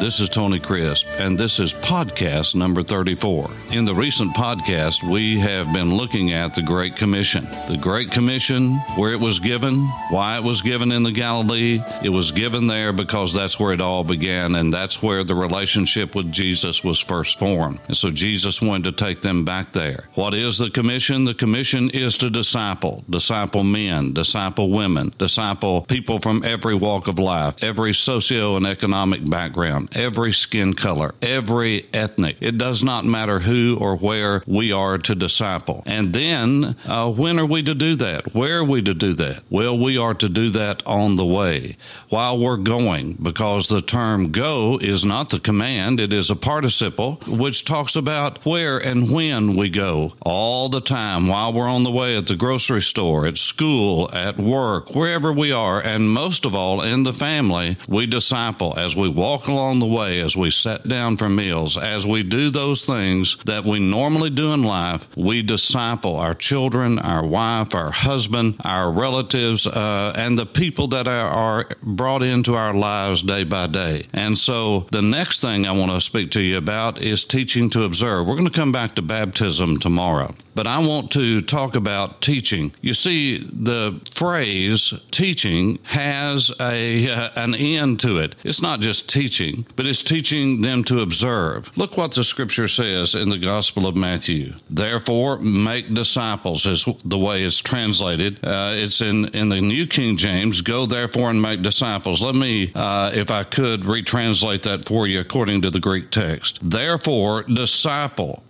This is Tony Crisp, and this is podcast number 34. In the recent podcast, we have been looking at the Great Commission. The Great Commission, where it was given, why it was given in the Galilee. It was given there because that's where it all began, and that's where the relationship with Jesus was first formed. And so Jesus wanted to take them back there. What is the commission? The commission is to disciple men, disciple women, disciple people from every walk of life, every socio and economic background, every skin color, every ethnic. It does not matter who or where we are to disciple. And then, when are we to do that? Where are we to do that? Well, we are to do that on the way, while we're going, because the term go is not the command. It is a participle, which talks about where and when we go all the time, while we're on the way, at the grocery store, at school, at work, wherever we are, and most of all, in the family, we disciple as we walk along the way, as we sat down for meals, as we do those things that we normally do in life. We disciple our children, our wife, our husband, our relatives, and the people that are brought into our lives day by day. And so the next thing I want to speak to you about is teaching to observe. We're going to come back to baptism tomorrow, but I want to talk about teaching. You see, the phrase teaching has an end to it. It's not just teaching, but it's teaching them to observe. Look what the scripture says in the Gospel of Matthew. Therefore, make disciples is the way it's translated. It's in the New King James, go therefore and make disciples. Let me, if I could, retranslate that for you according to the Greek text. Therefore, disciple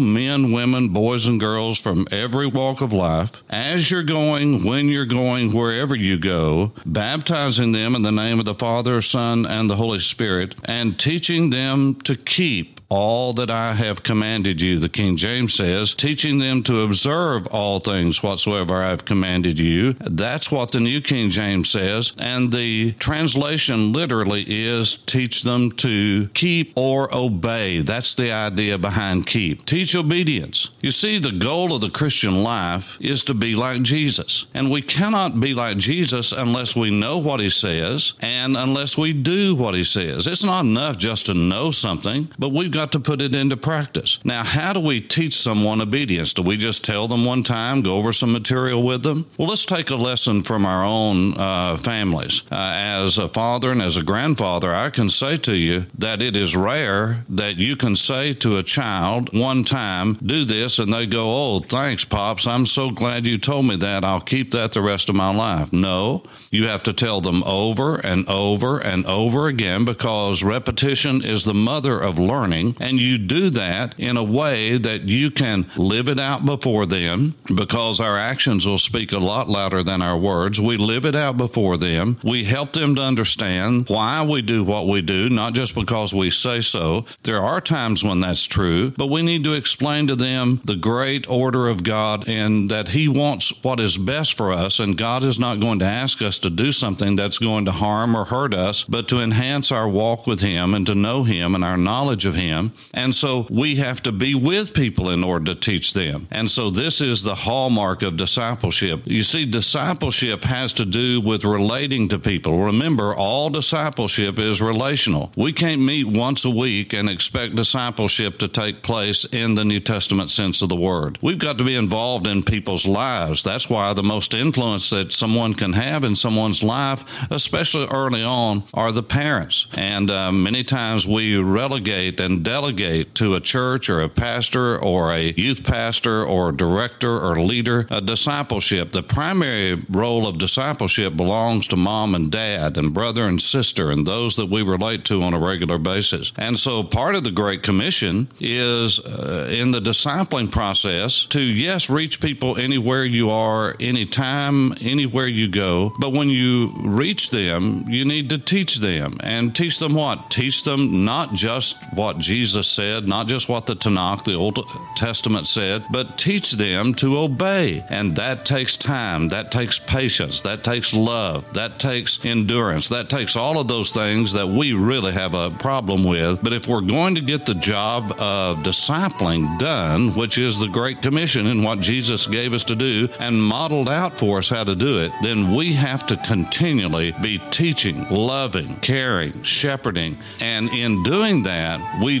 men, women, boys and girls from every walk of life, as you're going, when you're going, wherever you go, baptizing them in the name of the Father, Son, and the Holy Spirit, and teaching them to keep all that I have commanded you. The King James says, teaching them to observe all things whatsoever I have commanded you. That's what the New King James says. And the translation literally is teach them to keep or obey. That's the idea behind keep. Teach obedience. You see, the goal of the Christian life is to be like Jesus. And we cannot be like Jesus unless we know what he says and unless we do what he says. It's not enough just to know something, but we've got to put it into practice. Now, how do we teach someone obedience? Do we just tell them one time, go over some material with them? Well, let's take a lesson from our own families. As a father and as a grandfather, I can say to you that it is rare that you can say to a child one time, do this, and they go, oh, thanks, Pops. I'm so glad you told me that. I'll keep that the rest of my life. No, you have to tell them over and over and over again, because repetition is the mother of learning. And you do that in a way that you can live it out before them, because our actions will speak a lot louder than our words. We live it out before them. We help them to understand why we do what we do, not just because we say so. There are times when that's true, but we need to explain to them the great order of God and that he wants what is best for us, and God is not going to ask us to do something that's going to harm or hurt us, but to enhance our walk with him and to know him and our knowledge of him. And so we have to be with people in order to teach them. And so this is the hallmark of discipleship. You see, discipleship has to do with relating to people. Remember, all discipleship is relational. We can't meet once a week and expect discipleship to take place in the New Testament sense of the word. We've got to be involved in people's lives. That's why the most influence that someone can have in someone's life, especially early on, are the parents. And many times we relegate and delegate to a church or a pastor or a youth pastor or director or leader a discipleship. The primary role of discipleship belongs to mom and dad and brother and sister and those that we relate to on a regular basis. And so part of the Great Commission is in the discipling process to, yes, reach people anywhere you are, anytime, anywhere you go. But when you reach them, you need to teach them. And teach them what? Teach them not just what Jesus Jesus said, not just what the Tanakh, the Old Testament said, but teach them to obey. And that takes time. That takes patience. That takes love. That takes endurance. That takes all of those things that we really have a problem with. But if we're going to get the job of discipling done, which is the Great Commission and what Jesus gave us to do and modeled out for us how to do it, then we have to continually be teaching, loving, caring, shepherding. And in doing that, we